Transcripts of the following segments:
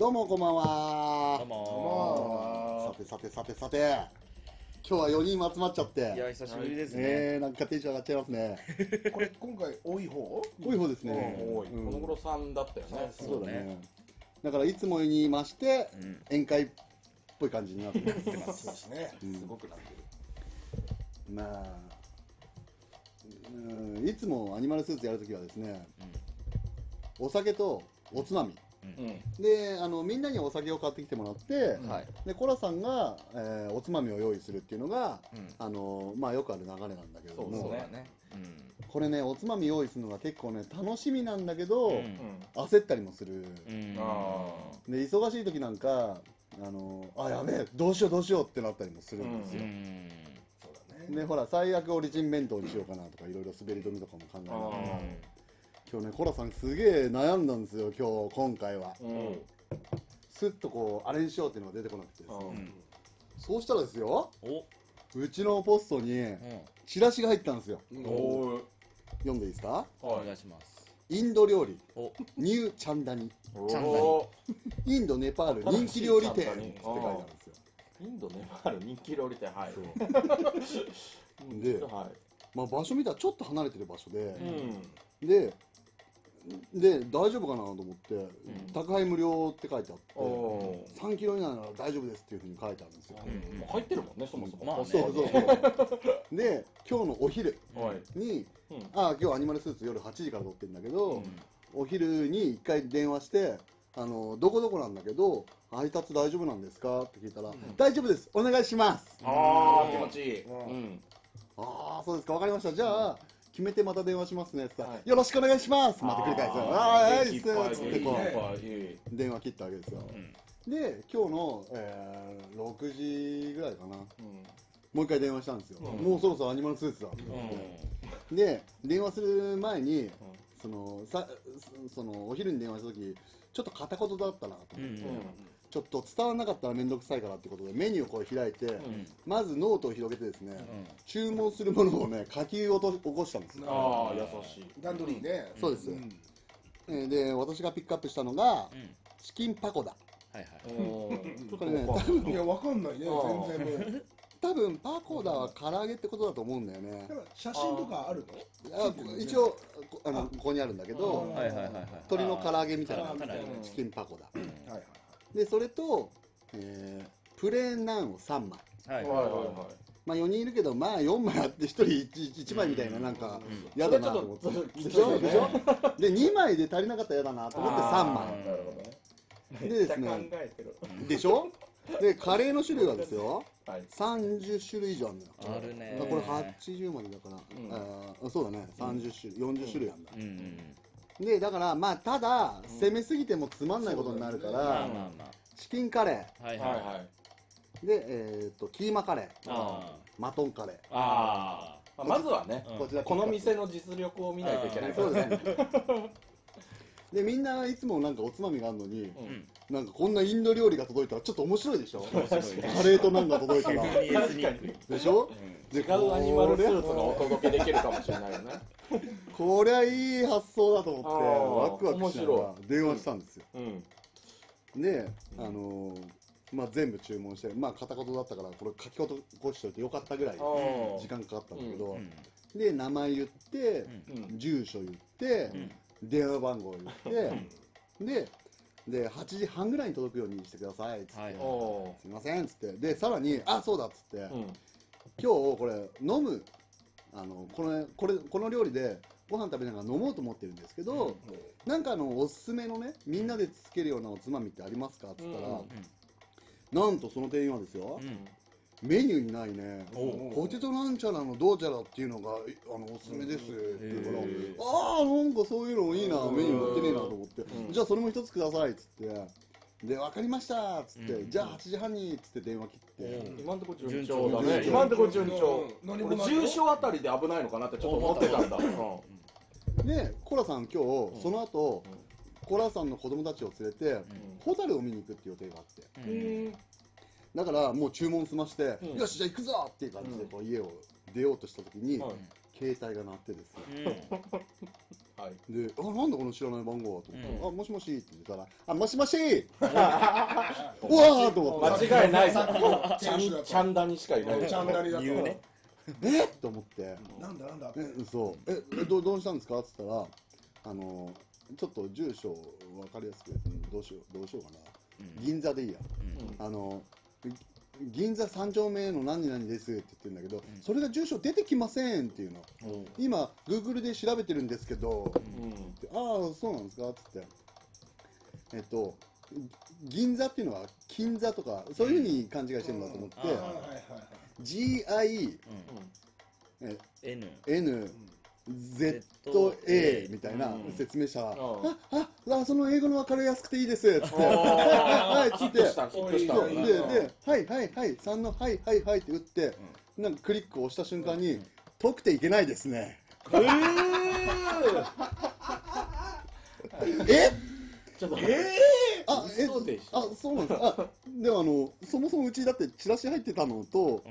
どうもこんばんは。どうも。さて、今日は4人集まっちゃって。いや久しぶりですね。なんかテンション上がっちゃいますね。これ今回多い方ですね。多い。この頃3だったよね。そうだね。だからいつもに増して宴会っぽい感じになってます。そうですね。すごくなってる。まあ、いつもアニマルスーツやるときはですね、お酒とおつまみ。でみんなにお酒を買ってきてもらって、でコラさんが、おつまみを用意するっていうのが、まあ、よくある流れなんだけども、これねおつまみ用意するのが結構ね楽しみなんだけど、焦ったりもする、で忙しい時なんかやべえどうしようってなったりもするんですよ。でほら最悪オリジン弁当にしようかなとかいろいろ滑り止めとかも考えながら。今日ね、コラさんすげえ悩んだんですよ、今回は。スッとこう、あれにしようっていうのが出てこなくてですね。そうしたらですよ、うちのポストにチラシが入ったんですよ。読んでいいですか？お願いします。インド料理、ニューチャンダニ。インド、ネパール人気料理店って書いてあるんですよ。インド、ネパール人気料理店、はい。で、まあ場所見たらちょっと離れてる場所で、で大丈夫かなと思って宅配無料って書いてあって3キロ以内なら大丈夫ですっていうふうに書いてあるんですよ。入ってるもんねそもそも。そうで今日のお昼に今日アニマルスーツ夜8時から撮ってるんだけどお昼に1回電話してどこどこなんだけど配達大丈夫なんですかって聞いたら大丈夫ですお願いします。気持ちいい。そうですかわかりましたじゃあ決めてまた電話しますねってさ、よろしくお願いしますまた繰り返す。ってこう電話切ったわけですよ。で今日の6時ぐらいかなもう一回電話したんですよ。もうそろそろアニマルスーツだって思ってで電話する前にお昼に電話した時ちょっと片言だったなと思ってちょっと伝わらなかったら面倒くさいからってことでメニューをこう開いてまずノートを広げてですね注文するものをね書き落と起こしたんですよ。優しい段取りね。そうですで私がピックアップしたのがチキンパコダ。これねいやわかんないね全然もう多分パコダは唐揚げってことだと思うんだよね。写真とかあるの？一応ここにあるんだけど鶏の唐揚げみたいなチキンパコダで、それと、プレーンナンを3枚。まあ4人いるけど、まあ4枚あって1人 1枚みたいな、なんか、嫌だなと思って。でしょ？でしょ？で、2枚で足りなかったら嫌だなと思って3枚。なるほどね。でですね。考えてる。でしょ？で、カレーの種類はですよ。30種類以上あるんだよ。あるね。これ80までだから、そうだね。30種類、40種類あるんだ。でだからまあただ攻めすぎてもつまんないことになるからチキンカレーでキーマカレーマトンカレーまずはねこの店の実力を見ないといけないからね。でみんないつもなんかおつまみがあるのになんかこんなインド料理が届いたらちょっと面白いでしょ。カレーとナンが届いたらでしょ。違うアニマルスーツがお届けできるかもしれないよね。こりゃいい発想だと思ってワクワクしながら電話したんですよ。で全部注文してまあ片言だったからこれ書き落としといてよかったぐらい時間かかったんだけどで名前言って住所言って電話番号言ってで8時半ぐらいに届くようにしてくださいっつってすいませんっつってでさらにあそうだっつって今日これ飲むこの料理でご飯食べながら飲もうと思ってるんですけどなんかおすすめのねみんなでつけるようなおつまみってありますかって言ったらなんとその店員はですよメニューにないねポテトなんちゃらのどうちゃらっていうのがおすすめですっていうからなんかそういうのいいなメニュー載ってねえなと思ってじゃあそれも一つくださいっつって。で、わかりましたっつって、じゃあ8時半にっつって電話切って今んとこ順調だね。今んとこ順調。俺、住所あたりで危ないのかなってちょっと思ってたんだ。で、コラさん今日、その後コラさんの子供たちを連れてホタルを見に行くっていう予定があってだからもう注文済ましてよし、じゃあ行くぞっていう感じで家を出ようとした時に携帯が鳴ってですねはい、で、あ、なんだこの知らない番号はと思ったら、うん、あ、もしもしって言ったら、あ、もしもしうわーと思って間違いないぞちゃんだにしかいないちゃんだにだと言うねえと思ってなんだなんだってそう、どうしたんですかって言ったらちょっと住所分かりやすくどうしようかな、うん、銀座でいいや、うん、銀座3丁目の何々ですって言ってるんだけど、うん、それが住所出てきませんっていうの、うん、今 Google で調べてるんですけど、うん、ああそうなんですかって言って銀座っていうのは金座とかそういうふうに勘違いしてるんだと思って GINNZA みたいな説明者は「あっその英語の分かりやすくていいです」って「はい」って言って「はいはいはい」3の「はいはいはい」って打ってなんかクリックを押した瞬間に「遠くていけないですね」えちょっとあそうなんですか。でもそもそもうちだってチラシ入ってたのと、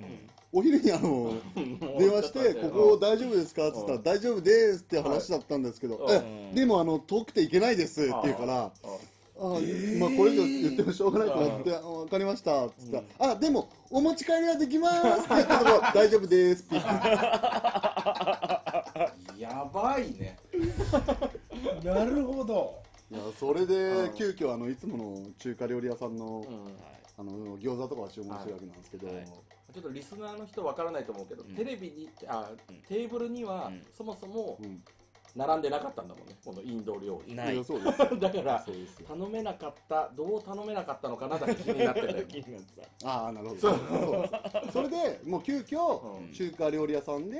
お昼に電話してここ大丈夫ですかって言ったら大丈夫ですって話だったんですけど、でも遠くて行けないですって言うから、まあこれ以上言ってもしょうがないからってわかりましたって言ったら、あでもお持ち帰りはできますって言ったところ大丈夫ですって。やばいね。なるほど。いやそれで急遽いつもの中華料理屋さんの餃子とかは注文してるわけなんですけど、ちょっとリスナーの人わからないと思うけど、テレビにテーブルにはそもそも並んでなかったんだもんね、このインド料理ない。そうです。だから頼めなかった、どう頼めなかったのかなだけ気になってる。ああなるほど。それでもう急遽中華料理屋さんでい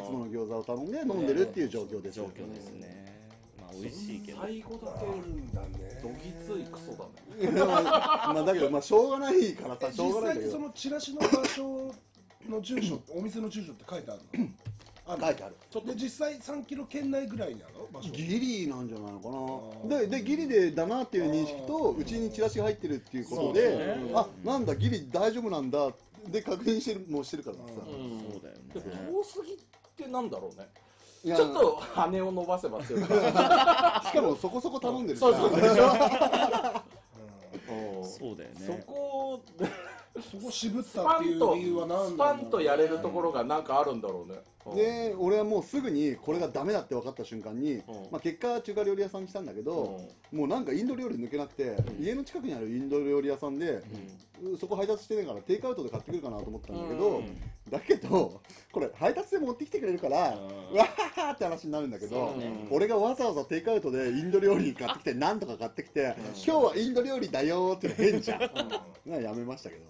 つもの餃子を頼んで飲んでるっていう状況ですよね。美味しいけど最後だけどぎついクソだね。まあだけどまあしょうがないからさ、しょうがないんだけど。実際にそのチラシの場所の住所、お店の住所って書いてあるの？書いてある。ちょっと実際3キロ圏内ぐらいにあるの場所？ギリなんじゃないのかな。でギリでだなっていう認識と、うちにチラシが入ってるっていうことで、あなんだギリ大丈夫なんだで確認してるもしてるからさ。そうだよね。遠すぎってなんだろうね。ちょっと羽を伸ばせばっていうか、しかもそこそこ頼んでるから。そうだよね。そこ渋ったっていう理由は何なんだろう。スパンとやれるところがなんかあるんだろうね。で俺はもうすぐにこれがダメだって分かった瞬間に、まあ結果中華料理屋さんにしたんだけど、もうなんかインド料理抜けなくて、家の近くにあるインド料理屋さんでそこ配達してねえからテイクアウトで買ってくるかなと思ったんだけど、これ配達で持ってきてくれるからわーって話になるんだけど、俺がわざわざテイクアウトでインド料理買ってきて、なんとか買ってきて今日はインド料理だよーって変じゃん。やめましたけど。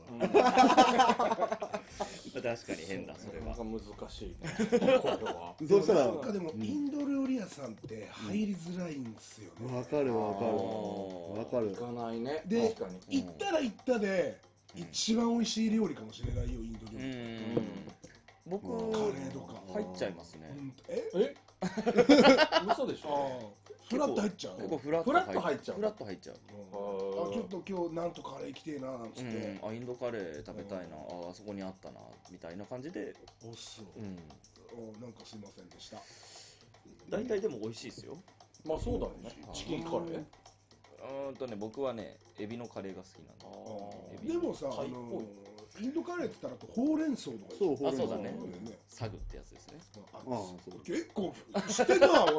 確かに変だ。それは難しいね。これはそうしたらなんかでもインド料理屋さんって入りづらいんですよね。わかるわかるわかる。行かないね。で行ったら行ったで一番おいしい料理かもしれないよインド料理。僕カレーとか入っちゃいますね。え？嘘でしょ。フラッと入っちゃう。フラッと入っちゃう。あちょっと今日なんとカレー来てえなーなんつって。あインドカレー食べたいな。あそこにあったなみたいな感じで。おっそう。なんかすいませんでした。大体でも美味しいですよ。まあそうだね。チキンカレー。僕はねエビのカレーが好きなんだ。でもさインドカレーって言ったらほうれん草とか。あそうだね。サグってやつですね。結構知ってんな俺。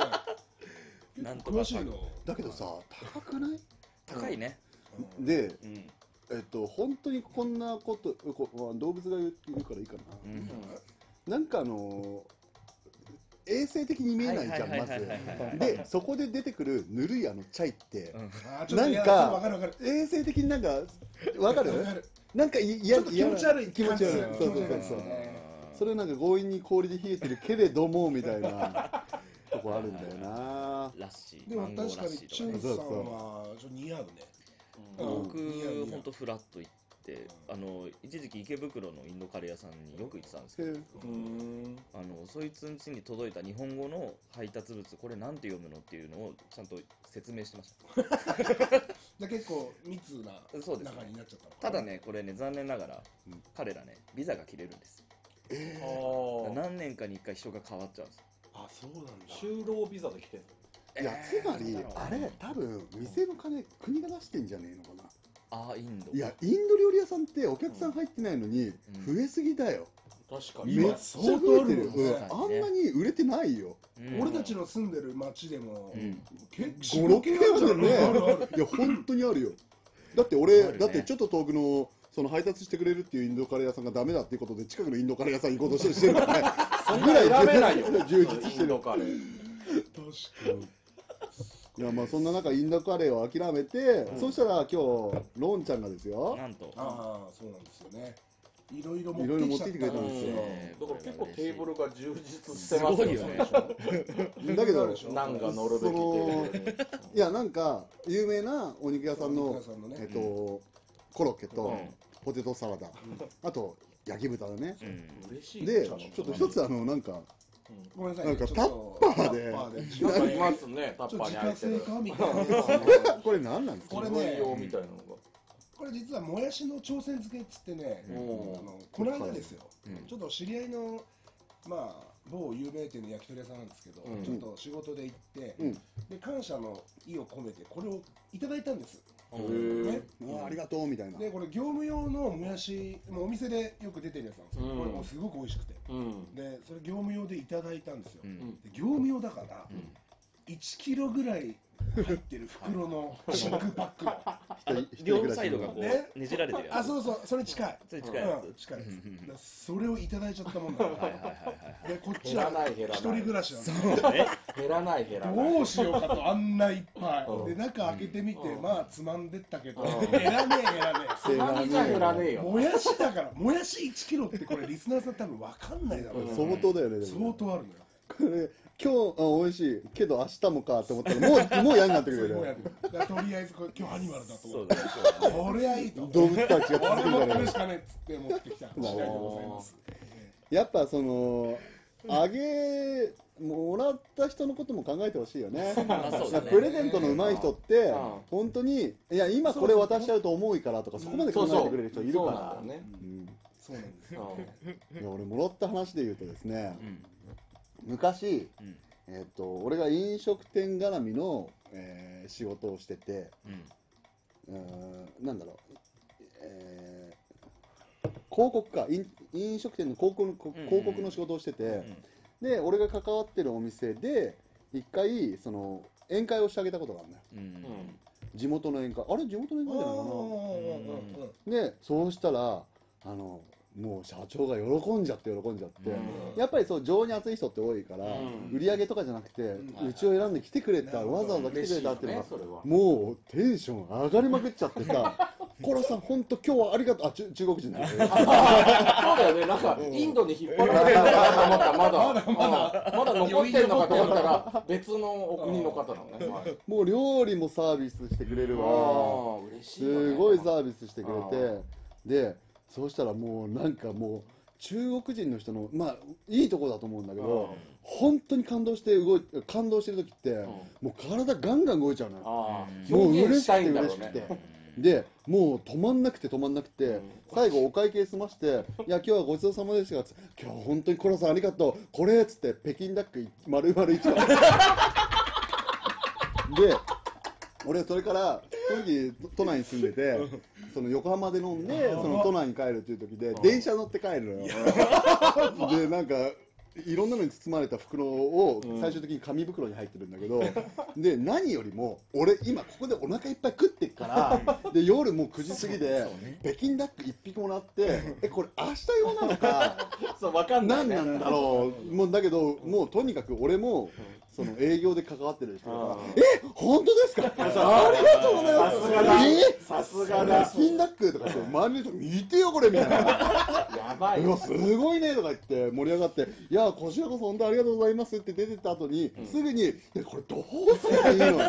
なんとかサグ。だけどさ高くない？高いね。で本当にこんなこと動物が言うからいいかな。なんか衛生的に見えないじゃんまず。でそこで出てくるぬるいチャイってなんか衛生的になんかわかる？なんか嫌な気持ち悪い気持ち悪い。そうそれをなんか強引に氷で冷えてるけれどもみたいなとこあるんだよな。ラッシーでも確かにチュンさんは似合うね。僕本当フラッと行って一時期池袋のインドカレー屋さんによく行ってたんですけど、そいつんちに届いた日本語の配達物これなんて読むのっていうのをちゃんと説明してました。じゃ結構密な中になっちゃった。ただねこれね残念ながら彼らねビザが切れるんです。何年かに1回人が変わっちゃうんです。あそうなんだ。就労ビザで来てる。いや、つまり、あれ、多分、店の金、国が出してんじゃねえのかな。ああ、インド。いや、インド料理屋さんってお客さん入ってないのに、増えすぎだよ。確かに。めっちゃ増えてる。あんなに売れてないよ。俺たちの住んでる町でも、結構、5、6軒あるよね。いや、本当にあるよ。だって俺、だってちょっと遠くの、その配達してくれるっていうインドカレー屋さんがダメだっていうことで、近くのインドカレー屋さん行こうとしてるからね。そんな選べないよ。充実してる。確かに。いや、まあそんな中インドカレーを諦めて、そうしたら今日ロンちゃんがですよ、なんと、ああそうなんですよね、いろいろ持ってきてくれたんですよ。だから結構テーブルが充実してますよね。だけどなんか乗るべきで、いや、なんか有名なお肉屋さんのコロッケとポテトサラダ、あと焼き豚だね。でちょっと一つなんかなんかタッパーで、なんかいますね、タッパーに入ってる。これ何なんですか？これね、これ実はもやしの朝鮮漬けっつってね、この間ですよ、ちょっと知り合いのまあ某有名店の焼き鳥屋さんなんですけど、ちょっと仕事で行って、で感謝の意を込めてこれをいただいたんです。ありがとうみたいな。でこれ業務用のもやし、お店でよく出てるやつなんですけど、これもすごく美味しくて、でそれ業務用でいただいたんですよ。業務用だから1キロぐらい入ってる袋のシックパック、両サイドがこうねじられてるやつ。あ、そうそう、それ近い。それ近いやつ。近いやつ。それをいただいちゃったもんだから。でこっちは一人暮らしなんで。減らない減らない。どうしようかとあんないっぱい。で中開けてみて、まあつまんでったけど減らねえ減らねえ。つまみじゃ減らねえよ。もやしだから、もやし1キロってこれリスナーさん多分わかんないだろう。相当だよね。相当あるのよ。これ今日美味しいけど明日もかと思ったらもう嫌になってくるよね。とりあえずこれ今日アニマルだと思って、そりゃいいと、動物たちが続くんだね。これしかねっつって持ってきた次第でございます。やっぱそのもらった人のことも考えてほしいよね。プレゼントのうまい人って本当に、いや今これ渡しちゃうと重いからとか、そこまで考えてくれる人いるからね。そうなんですよ。俺もらった話で言うとですね、昔、俺が飲食店絡みの、仕事をしてて、なんだろう、広告か、飲食店の広告の仕事をしてて、で俺が関わってるお店で一回その宴会をしてあげたことがあるのよ。地元の宴会、あれ地元の宴会じゃないかな。でそうしたらもう社長が喜んじゃって、やっぱりそう情に熱い人って多いから、売り上げとかじゃなくてうちを選んで来てくれた、わざわざ来てくれたっていうのがもうテンション上がりまくっちゃってさ、コロさん本当今日はありがとう。あ、中国人だよね。そうだよね。なんかインドに引っ張られてると思ったら、まだ残ってるのかと思ったら別のお国の方なのね。もう料理もサービスしてくれるわ。すごいサービスしてくれて、でそうしたらもうなんかもう中国人の人のまあいいとこだと思うんだけど、本当に感動してる時ってもう体ガンガン動いちゃうのよ。もう嬉しくて嬉しくて、でもう止まんなくて、最後お会計済まして、いや今日はごちそうさまでしたが、今日本当にコロさんありがとうこれっつって北京ダック丸々1個で、俺それからその時都内に住んでて、その横浜で飲んでその都内に帰るっていう時で電車乗って帰るのよ。でなんかいろんなのに包まれた袋を最終的に紙袋に入ってるんだけど、で何よりも俺今ここでお腹いっぱい食ってっから、で夜もう9時過ぎで北京ダック1匹もらって、これ明日用なのか何なんだろう。もうだけどもうとにかく俺もその営業で関わってる人が「え本当ですか？ありがとうございます。さすがだ、北京ダック」とかって周りの人「見てよこれ」みたいな「やばいよすごいね」とか言って盛り上がって「いやこちらこそ本当ありがとうございます」って出てった後にすぐに「これどうすればいいの？」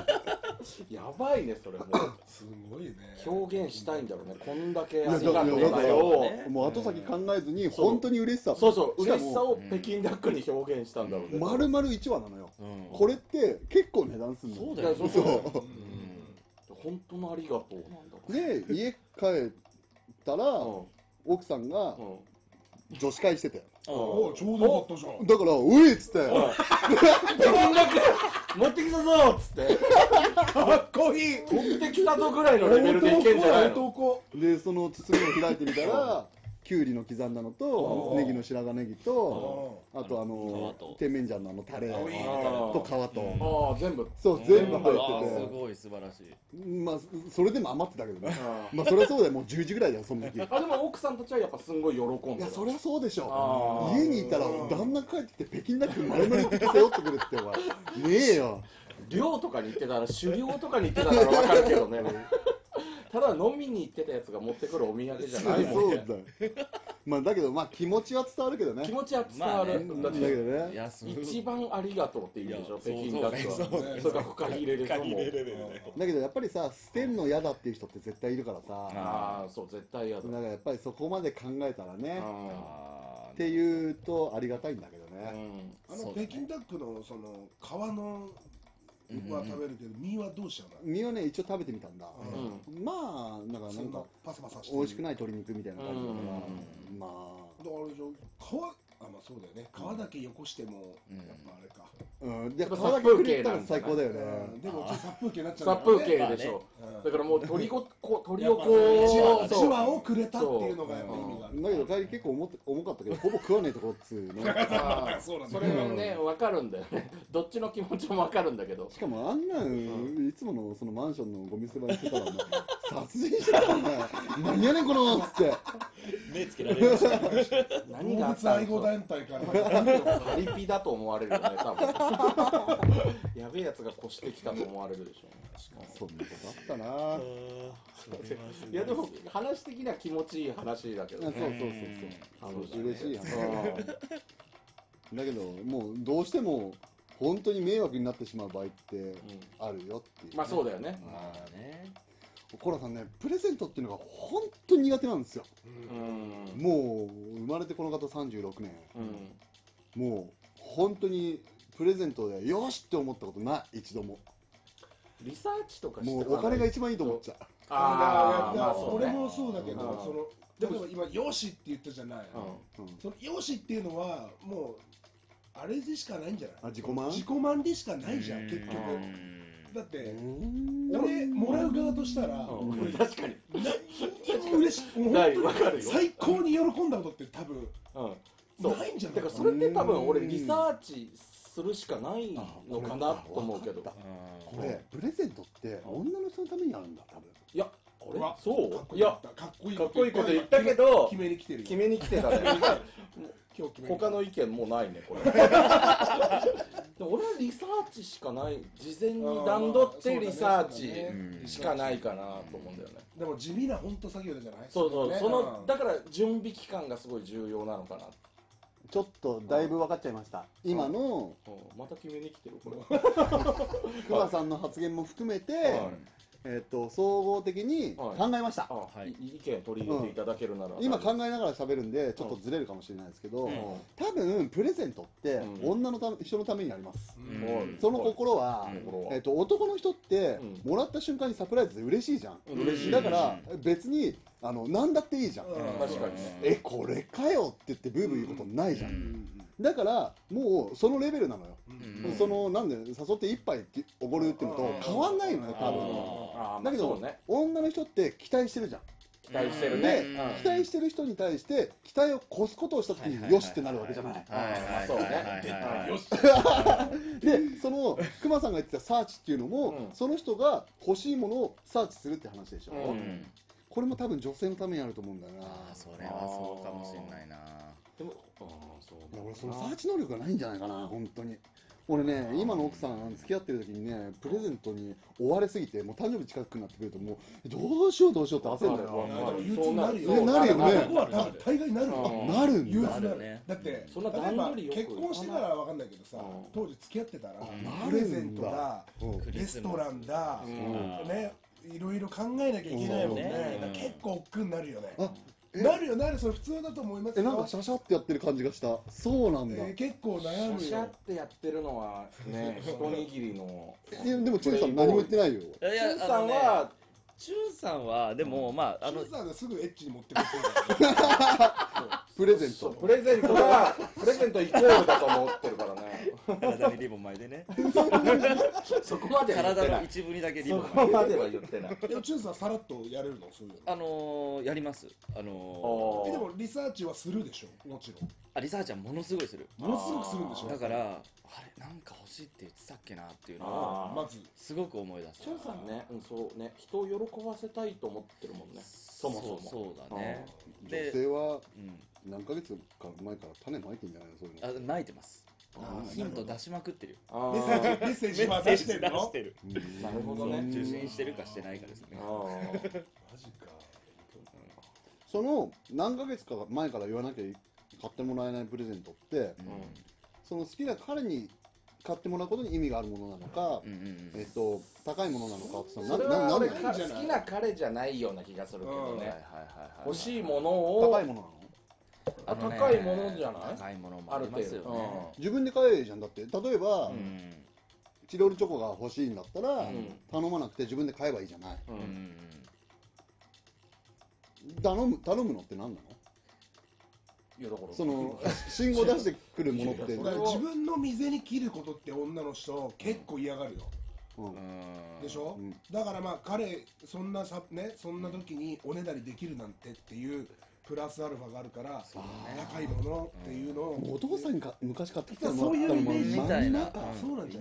やばいね、それもすごいね。表現したいんだろうね、こんだけありがとうございますをもう後先考えずに本当に嬉しさ、そうそう嬉しさを北京ダックに表現したんだろうね。丸々1羽なのよ。これって結構値段するの。そうだよ、そうそう、本当のありがとうなんだ。で家帰ったら奥さんが女子会してて、ちょうどよかったじゃん。だからういっつって持ってきたぞっつってかっこいい持ってきたぞぐらいのレベルでいけんじゃないの。でその包みを開いてみたらきゅうりの刻んだのとネギの白髪ネギとあと甜麺醤のタレと皮と全部そう全部入ってて、すごい素晴らしい。まあそれでも余ってたけどね。まあそりゃそうだよ、もう10時ぐらいだよその時。あでも奥さんたちはやっぱすごい喜んで。いやそりゃそうでしょ、家にいたら旦那帰ってきて北京ダック丸々背負ってくれってお前ねえよ。寮とかに行ってたら狩猟とかに行ってたら分かるけどね。ただ飲みに行ってたやつが持ってくるお土産じゃないもんね。そうだ。まあだけどまあ気持ちは伝わるけどね。気持ちは伝わるんだけどね。一番ありがとうって言うでしょ。北京ダックは。それが深入れる人も。だけどやっぱりさ、捨てんの嫌だっていう人って絶対いるからさ。ああそう絶対嫌だ。だからやっぱりそこまで考えたらね。っていうとありがたいんだけどね。北京ダックのその皮の。僕は食べるけど、身はどうしちゃうの？身はね、一応食べてみたんだ。まあ、なんかパサパサして美味しくない鶏肉みたいな感じだから、まあだからあれじゃあ、まあそうだよね。皮だけよこしてもやっぱあれか。うん、で、皮だけくれたら最高だよね。でも殺風景になっちゃう。殺風景でしょ。だからもう鳥をこうチワをくれたっていうのがやっぱ意味がある。だけど帰り結構重かったけど、ほぼ食わねえとこっつうの。それもね分かるんだよね。どっちの気持ちも分かるんだけど。しかもあんないつものそのマンションのゴミ捨て場にしてたら殺人したら何やねんこのっつって。目つけられました。何があったんでしょう。パリピだと思われるよね、多分。やべえやつが越してきたと思われるでしょうね。そんなことあったなぁ。いやでも話的には気持ちいい話だけどね。そう嬉しい話だけど、もうどうしても本当に迷惑になってしまう場合ってあるよっていう。まあそうだよね。コラさんね、プレゼントっていうのが本当に苦手なんですよ。もう生まれてこの方36年、もう本当にプレゼントでよしって思ったことない一度も。リサーチとかしてもうお金が一番いいと思っちゃう。俺もそうだけど、でも今よしって言ったじゃない。そのよしっていうのはもうあれでしかないんじゃない。自己満でしかないじゃん結局。だって俺もらう側としたら確かに何にも嬉しくない。分かるよ。最高に喜んだことって多分ないんじゃない。だからそれって多分俺リサーチするしかないのかなと思うけど。これプレゼントって女の人のためにあるんだ多分。いや俺そういやかっこいいこと言ったけど決めに来てたね。他の意見もうないねこれ。俺はリサーチしかない。事前に段取ってリサーチしかないかなと思うんだよね。でも地味な本当作業じゃない。そうそのだから準備期間がすごい重要なのかな。ちょっとだいぶ分かっちゃいました今の。また決めに来てるこれは。熊さんの発言も含めて総合的に考えました。意見取り入れていただけるなら。今考えながら喋るんでちょっとずれるかもしれないですけど、多分プレゼントって女の人のためにあります。その心は男の人ってもらった瞬間にサプライズで嬉しいじゃん。だから別に何だっていいじゃん。確かにえこれかよって言ってブーブー言うことないじゃん。だからもうそのレベルなのよ。そのなんで誘って一杯おごるっていうのと変わんないのよ多分。だけど女の人って期待してるじゃん。期待してるね。期待してる人に対して期待を越すことをした時によしってなるわけじゃない。そうね。よし。でその熊さんが言ってたサーチっていうのもその人が欲しいものをサーチするって話でしょ。これも多分女性のためにあると思うんだよな。それはそうかもしれないな。でも俺そのサーチ能力がないんじゃないかな本当に。俺ね今の奥さん付き合ってる時にねプレゼントに追われすぎてもう誕生日近くなってくるともうどうしようって焦るんだよ。憂鬱になるよ。なるよね。ここは大概なるよ。なるんだよね。だって例えば結婚してからは分かんないけどさ当時付き合ってたらプレゼントだレストランだねいろいろ考えなきゃいけないもんね。結構億劫になるよね。なるよなる。それ普通だと思いますよ。なんかシャシャってやってる感じがした。そうなんだ。結構悩むよ。シャシャってやってるのはね一握りの。でもチュンさん何も言ってないよ。チュンさんはチュンさんはでも、まあ、チュンさんがすぐエッチに持ってくるプレゼント、プレゼントはプレゼントイコールだと思ってるからね。体にリボン巻いてね。そこまでは言ってない。体の一部にだけリボン巻いて。そこまでは言ってない。でもチュンさんさらっとやれるの？そういうの。やります。でもリサーチはするでしょ。もちろん。あ、リサーチはものすごいする。ものすごくするんでしょ。だからあれなんか欲しいって言ってたっけなっていうのをまずすごく思い出す。チュンさんね、そうね、人を喜ばせたいと思ってるもんね。そもそも。そうだね。女性は何ヶ月か前から種まいてんじゃないのそういうの。あ、まいてます。ヒント出しまくってるよ。メッセージは出してるの？なるほどね。受信してるかしてないかですね。マジか。その何ヶ月か前から言わなきゃ買ってもらえないプレゼントって、その好きな彼に買ってもらうことに意味があるものなのか、高いものなのかってそれは俺好きな彼じゃないような気がするけどね。欲しいものを高いものなの？高いものじゃない？高いものもありますよね。自分で買えじゃん。だって例えばチロルチョコが欲しいんだったら頼まなくて自分で買えばいいじゃない。頼むのって何なの？その信号出してくるものって。自分の身に切ることって女の人結構嫌がるよでしょ。だからまあ彼そんな時におねだりできるなんてっていうプラスアルファがあるから高いものっていうのをお父さんが昔買ってきたものそういうイメージみたいなイメ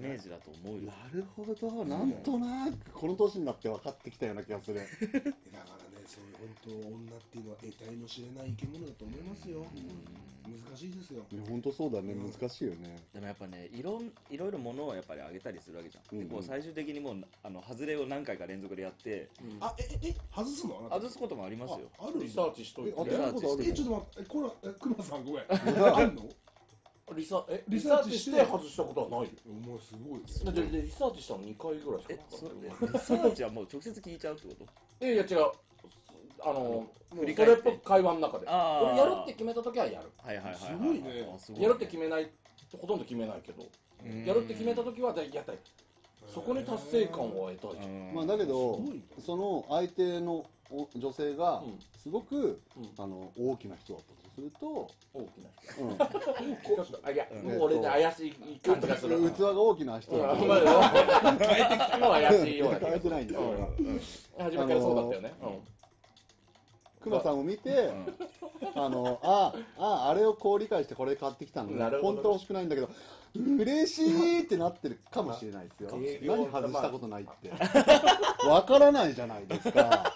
ージだと思うよ。なるほど、なんとなくこの年になって分かってきたような気がする。だからね、そういう本当女っていうのは得体の知れない生き物だと思いますよ。難しいですよ。本当そうだね、難しいよね。でもやっぱね、いろいろものをやっぱりあげたりするわけじゃん。でこう最終的にもう外れを何回か連続でやって外すの？外すこともありますよ。あるリサーチしといて。ちょっと待って、これクマさんごめん。あんの？リサーチして外したことはないよ。お前すごいですね。リサーチしたの2回ぐらいしかなかった。リサーチはもう直接聞いちゃうってこと？いや違う。それっぽく会話の中で。俺やるって決めたときはやる。すごいね。やるって決めない、ほとんど決めないけど、やるって決めたときはやったり。そこに達成感を得たいじゃん。まあだけど、その相手の女性がすごく大きな人だったとすると、大きな人。いや、俺で怪しい感じがする。器が大きな人だった。怪しいような。変えてないんだよ。初めからそうだったよね。クマさんを見て、あれをこう理解してこれ買ってきたので、本当は欲しくないんだけど、嬉しいってなってるかもしれないですよ。何外したことないって。わからないじゃないですか。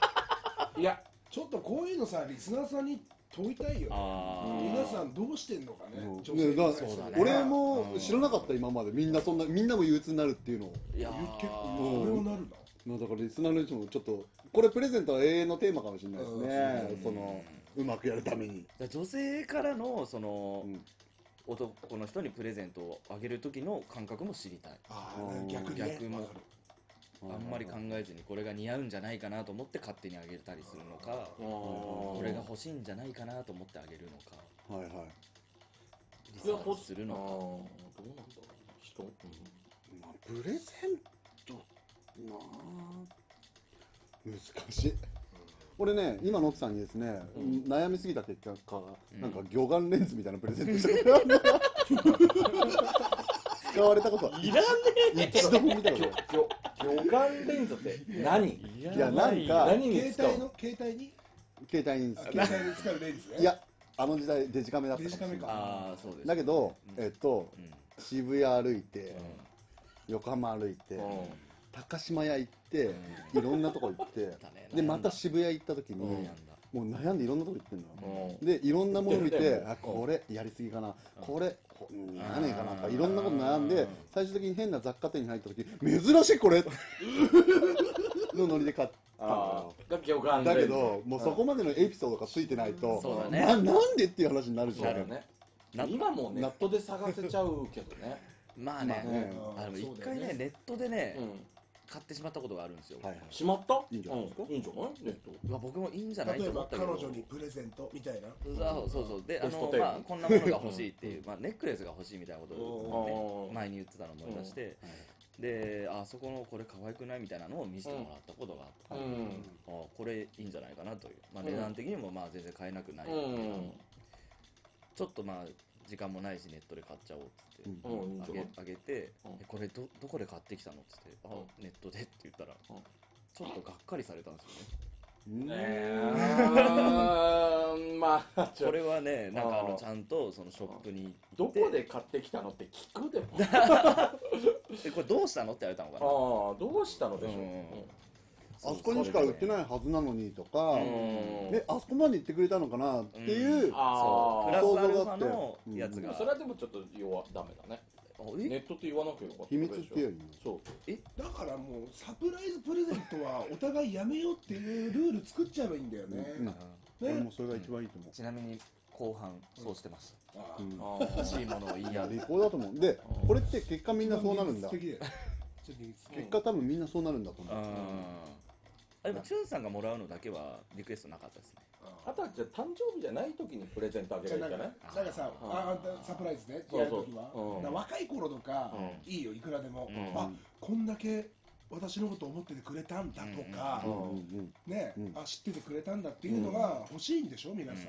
いや、ちょっとこういうのさ、リスナーさんに問いたいよね。皆さんどうしてんのかね。俺も知らなかった、今まで。みんなも憂鬱になるっていうのを。結構、それはなるな。だからリスナーの人もちょっとこれプレゼントは永遠のテーマかもしれないですね。そのうまくやるために女性からのその男の人にプレゼントをあげる時の感覚も知りたい。逆もあんまり考えずにこれが似合うんじゃないかなと思って勝手にあげたりするのか、これが欲しいんじゃないかなと思ってあげるのか、リサーチするのか、どうなんだろう人。プレゼント難しい。俺ね、今の奥さんにですね、悩みすぎた結果、なんか魚眼レンズみたいなプレゼントしてくれた。使われたこといらねえけど。魚眼レンズって何？いや、なんか携帯に使うレンズ。いや、あの時代デジカメだった。デジカメか。ああ、そうです。だけど、渋谷歩いて、横浜歩いて。高島屋行って、いろんなとこ行って、で、また渋谷行った時に、もう悩んでいろんなとこ行ってんの。で、いろんなもの見て、あ、これやりすぎかな、これ、やねえかなとか、いろんなこと悩んで、最終的に変な雑貨店に入った時、珍しいこれのノリで買ったのよ。だけど、もうそこまでのエピソードがついてないと、なんでっていう話になるじゃん。今もネットで探せちゃうけどね。まあね、一回ね、ネットでね、買ってしまったことがあるんですよ。しまった？いいんじゃないですか？いいんじゃない？ネット。僕もいいんじゃないと思ったけど。彼女にプレゼントみたいな。そうそうで、こんなものが欲しいっていう、ネックレスが欲しいみたいなことを前に言ってたのを思い出して、で、あそこのこれ可愛くないみたいなのを見せてもらったことがあった、うん、あこれいいんじゃないかなという、まあ、値段的にもまあ全然買えなくない、うん、ちょっとまあ時間もないしネットで買っちゃおうって言って、うん、あげて、うん、これ どこで買ってきたのって言って、うん、あネットでって言ったら、うん、ちょっとがっかりされたんですよね。まあこれはね、なんかちゃんとそのショップに行ってどこで買ってきたのって聞くでもこれどうしたのって言われたのかな。ああどうしたのでしょう、うん、あそこにしか売ってないはずなのにとか、えあそこまで行ってくれたのかなっていう、ああそうプラスアルファのやつが、うん、それはでもちょっとダメだね。ネットって言わなきゃよかった。秘密っていうの。そう。だからもうサプライズプレゼントはお互いやめようっていうルール作っちゃえばいいんだよね。うんうん、ね俺もそれが一番いいと思う。うん、ちなみに後半そうしてました。欲しいものを言い合う。こうだと思う。で、これって結果みんなそうなるんだ。結果多分みんなそうなるんだと思う。でもチュンさんがもらうのだけはリクエストなかったですね。あとはじゃ誕生日じゃない時にプレゼントあげるんじゃない？なんかさあサプライズねやる時は、そうそう、うん、若い頃とか、うん、いいよいくらでも、うん、あこんだけ私のこと思っててくれたんだとか、うん、ね、うん、あ知っててくれたんだっていうのが欲しいんでしょ皆さん。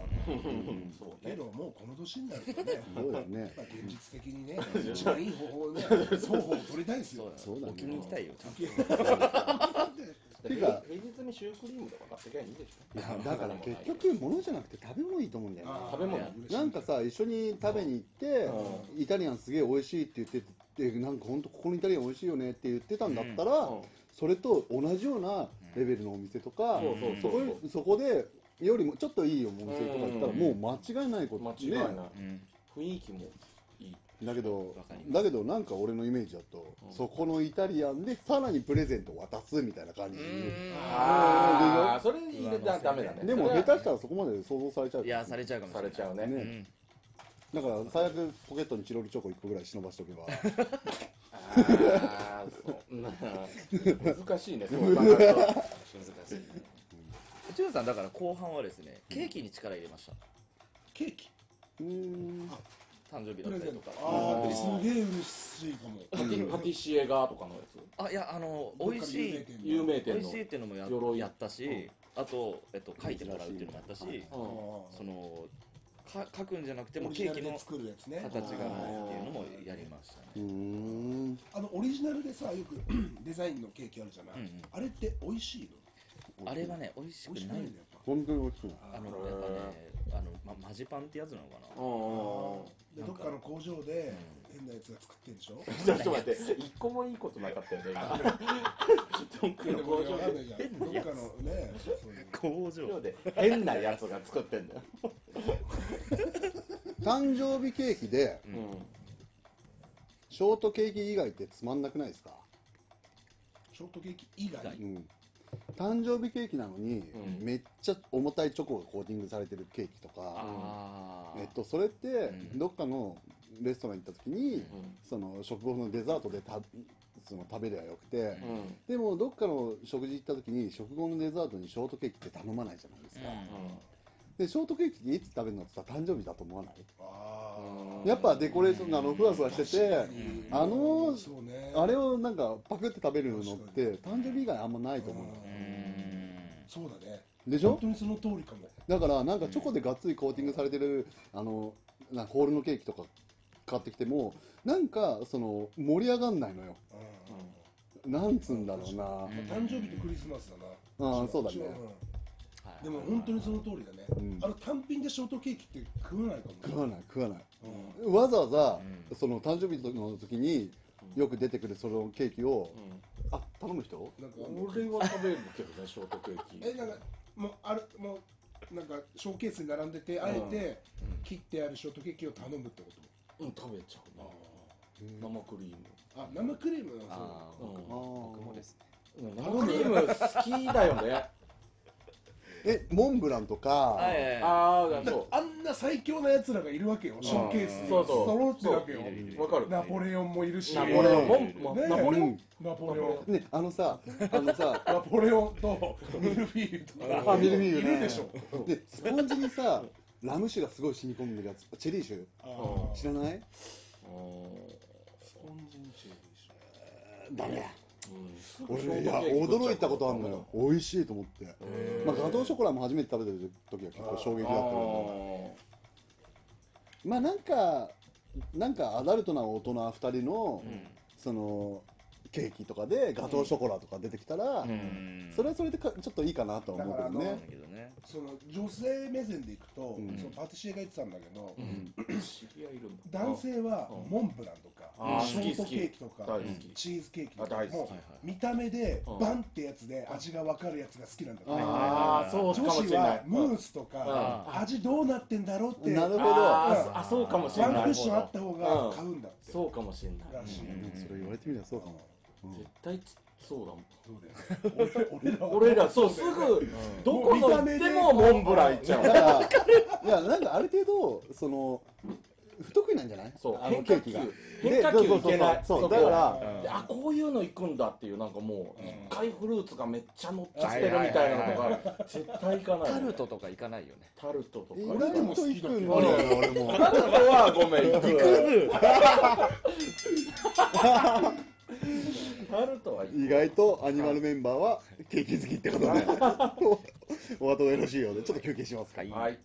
そうけどもうこの年になるとね、そうだね、まあ、現実的にね一番いい方法ね双方取りたいですよ。そうだね。お気に行きたいよ。てか平日にシュークリームとか買ってきゃいいでしょ。いやだから結局物じゃなくて食べ物いいと思うんだよね。食べ物なんかさ一緒に食べに行ってイタリアンすげえ美味しいって言ってて、なんか本当ここのイタリアン美味しいよねって言ってたんだったら、うん、それと同じようなレベルのお店とか、うん、そこでよりもちょっといいお店とか行ったらもう間違いないことね。間違いない、うん、雰囲気もいい。だけどなんか俺のイメージだと、うん、そこのイタリアンでさらにプレゼント渡すみたいな感じ。ああそれ入れたらダメだね。でも下手したらそこまで想像されちゃう。いやされちゃうかもしれない。されちゃうね、うん、だから最悪ポケットにチロルチョコ1個ぐらい忍ばしておけばああそんな難しいねそう考えると難しいね。チュンさんだから後半はですねケーキに力入れました。ケーキ誕生日だったりとか、ああ、すげえ嬉しいかも。パティシエがとかのやつ。あ、いや美味しい有名店の美味しいっていうのもやったし、うん、あと書いてもらうっていうのもやったし、うん、その書くんじゃなくてもケーキの形がっていうのもやりましたね。オリジナルでさよくデザインのケーキあるじゃない。うんうん、あれって美味しいの？あれはね、美味しくないんだよ。本当に美味しい。やっぱね、マジパンってやつなのかな。でどっかの工場で変なやつが作ってるでしょ。ちょっと待って、一個もいいことなかったよね。どっかの工場で変なやつ。どっかのね、工場で変なやつが作ってんだよ。誕生日ケーキで、うん、ショートケーキ以外ってつまんなくないですか？ショートケーキ以外。うん誕生日ケーキなのに、うん、めっちゃ重たいチョコがコーティングされてるケーキとか、それってどっかのレストラン行った時に、うん、その食後のデザートで食べればよくて、うん、でもどっかの食事行った時に食後のデザートにショートケーキって頼まないじゃないですか、うんうん、でショートケーキっていつ食べるのって言ったら誕生日だと思わない？あやっぱデコレーションがふわふわしててそうね、あれをなんかパクって食べるのって誕生日以外あんまないと思うんだよ。そうだね。でしょ？本当にその通りかも。だからなんかチョコでがっつりコーティングされてるなんかホールのケーキとか買ってきてもなんかその盛り上がんないのよ。なんつうんだろうな。誕生日とクリスマスだな。あそうだね。でも本当にその通りだね、うん、単品でショートケーキって食わないかも。食わない、うん、わざわざ、うん、その誕生日の時によく出てくるそのケーキを、うん、あ、頼む人？なんか俺は食べるけどね、ショートケーキなんかなんかショーケースに並んでて、あえて切ってあるショートケーキを頼むってこと？うん、食べちゃうな。生クリーム生クリームはそう、僕もですね。生クリーム好きだよねモンブランとか、あんな最強なやつらがいるわけよ。ショーケースに揃ってるわけよ。わかる。ナポレオンもいるし、ナポレオンね、あのさナポレオンとミルフィーユとかいるでしょ。でスポンジにさラム酒がすごい染み込んでるやつ、チェリー酒知らない？スポンジにチェリー酒ダメだ。俺ね、いや驚いたことあるのよ、美味しいと思って。まあガトーショコラも初めて食べてる時は結構衝撃だったけど、まあなんかアダルトな大人2人のそのケーキとかでガトーショコラとか出てきたら、それはそれでちょっといいかなとは思うけどね。その女性目線でいくと、そのパティシエが言ってたんだけど、男性はモンブランとかショートケーキとかチーズケーキとかも見た目でバンってやつで味が分かるやつが好きなんだって。女子はムースとか味どうなってんだろうって、なるほど、あ、そうかもしれない。ワンクッションあった方が買うんだって。そうかもしれない。それ言われてみればそうかも。絶対そうだもん。俺らそうすぐどこに行ってもモンブランいっちゃう。いやなんかある程度その不得意なんじゃない？変化球いけない。そうだからあ、こういうの行くんだっていう、なんかもう一回フルーツがめっちゃ乗っちゃってるみたいなのとか絶対行かない。タルトとか行かないよね。タルトとか。俺でも好きだけど。俺も。タルトはごめん。行く。意外とアニマルメンバーはケーキ好きってことね。お後がよろしいようでちょっと休憩しますか。はい。